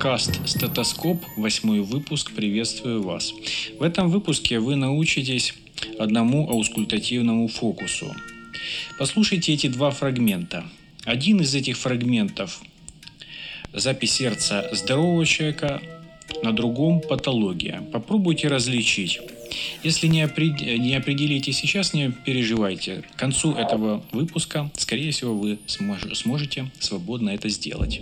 Подкаст «Стетоскоп», 8-й выпуск. Приветствую вас. В этом выпуске вы научитесь одному аускультативному фокусу. Послушайте эти два фрагмента. Один из этих фрагментов – запись сердца здорового человека, на другом – патология. Попробуйте различить. Если не определите сейчас, не переживайте. К концу этого выпуска, скорее всего, вы сможете свободно это сделать.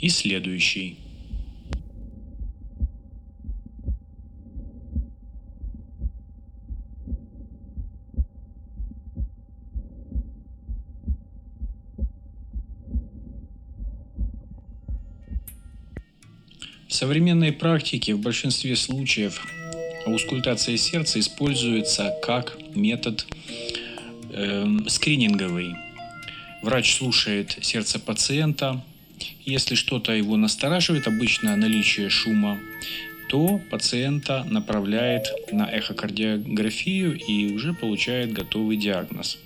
И следующий. В современной практике в большинстве случаев аускультация сердца используется как метод скрининговый. Врач слушает сердце пациента. Если что-то его настораживает, обычно наличие шума, то пациента направляет на эхокардиографию и уже получает готовый диагноз.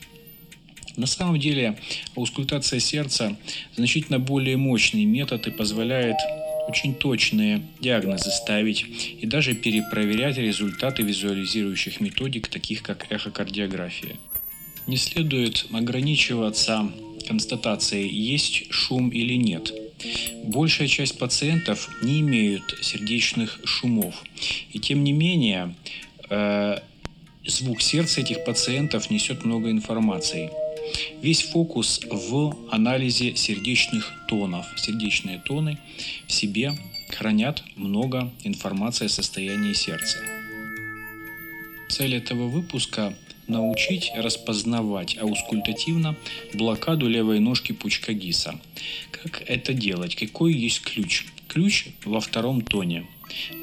На самом деле, аускультация сердца значительно более мощный метод и позволяет очень точные диагнозы ставить и даже перепроверять результаты визуализирующих методик, таких как эхокардиография. Не следует ограничиваться констатацией, есть шум или нет. Большая часть пациентов не имеют сердечных шумов. И тем не менее, звук сердца этих пациентов несет много информации. Весь фокус в анализе сердечных тонов. Сердечные тоны в себе хранят много информации о состоянии сердца. Цель этого выпуска – научить распознавать аускультативно блокаду левой ножки пучка Гиса. Как это делать? Какой есть ключ? Ключ во втором тоне.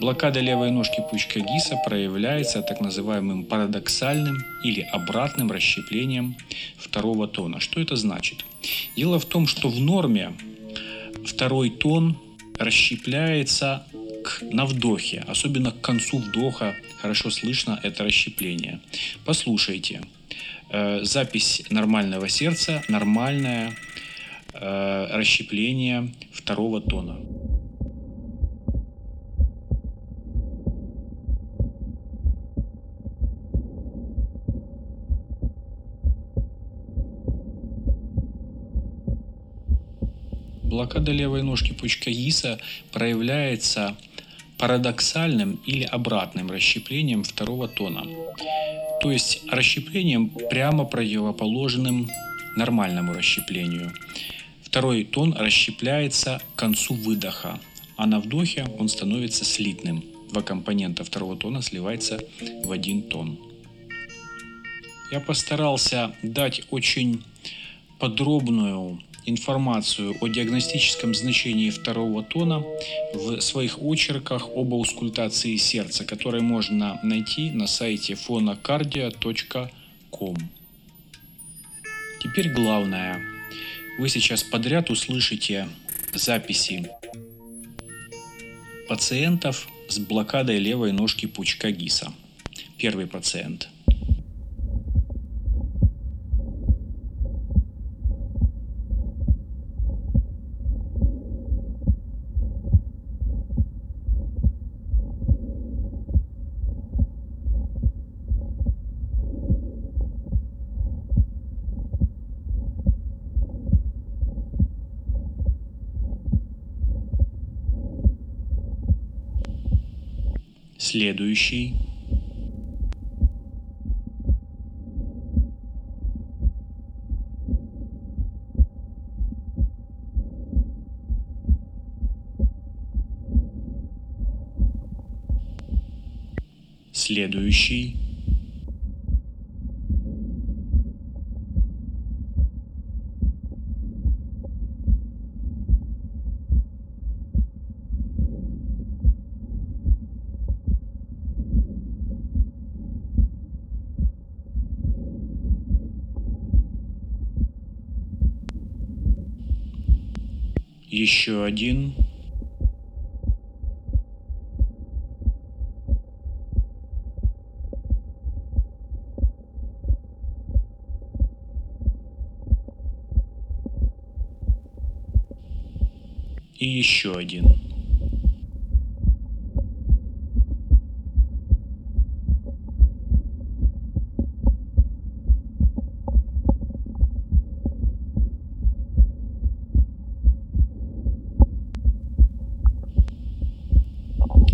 Блокада левой ножки пучка Гиса проявляется так называемым парадоксальным или обратным расщеплением второго тона. Что это значит? Дело в том, что в норме второй тон расщепляется на вдохе, особенно к концу вдоха хорошо слышно это расщепление. Послушайте, запись нормального сердца, нормальное расщепление второго тона. Блокада левой ножки пучка Гиса проявляется парадоксальным или обратным расщеплением второго тона, то есть расщеплением, прямо противоположным нормальному расщеплению. Второй тон расщепляется к концу выдоха, а на вдохе он становится слитным. Два компонента второго тона сливаются в один тон. Я постарался дать очень подробную информацию о диагностическом значении второго тона в своих очерках об аускультации сердца, которые можно найти на сайте fonocardia.com. Теперь главное. Вы сейчас подряд услышите записи пациентов с блокадой левой ножки пучка Гиса. Первый пациент. Следующий. Следующий. Еще один. и еще один.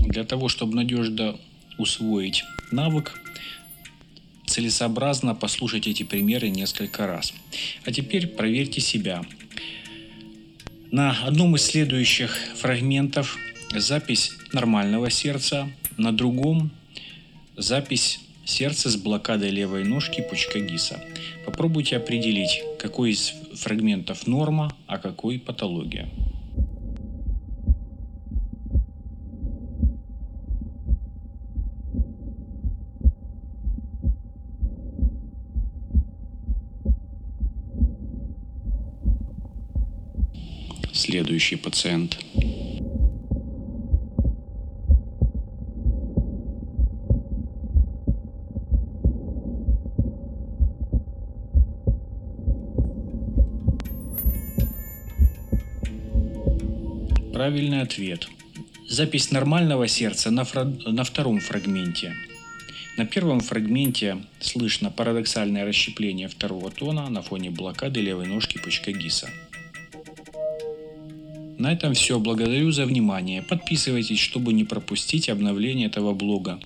Для того, чтобы надежно усвоить навык, целесообразно послушать эти примеры несколько раз. А теперь проверьте себя. На одном из следующих фрагментов запись нормального сердца, на другом запись сердца с блокадой левой ножки пучка Гиса. Попробуйте определить, какой из фрагментов норма, а какой патология. Следующий пациент. Правильный ответ. Запись нормального сердца на втором фрагменте. На первом фрагменте слышно парадоксальное расщепление второго тона на фоне блокады левой ножки пучка Гиса. На этом все. Благодарю за внимание. Подписывайтесь, чтобы не пропустить обновление этого блога.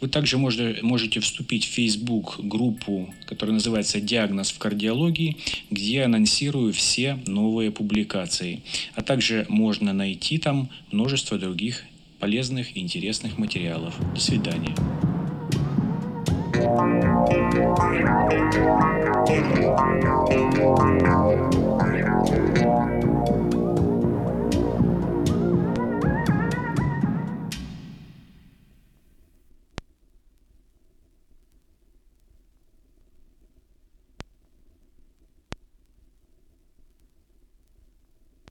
Вы также можете вступить в Facebook-группу, которая называется «Диагноз в кардиологии», где я анонсирую все новые публикации. А также можно найти там множество других полезных и интересных материалов. До свидания.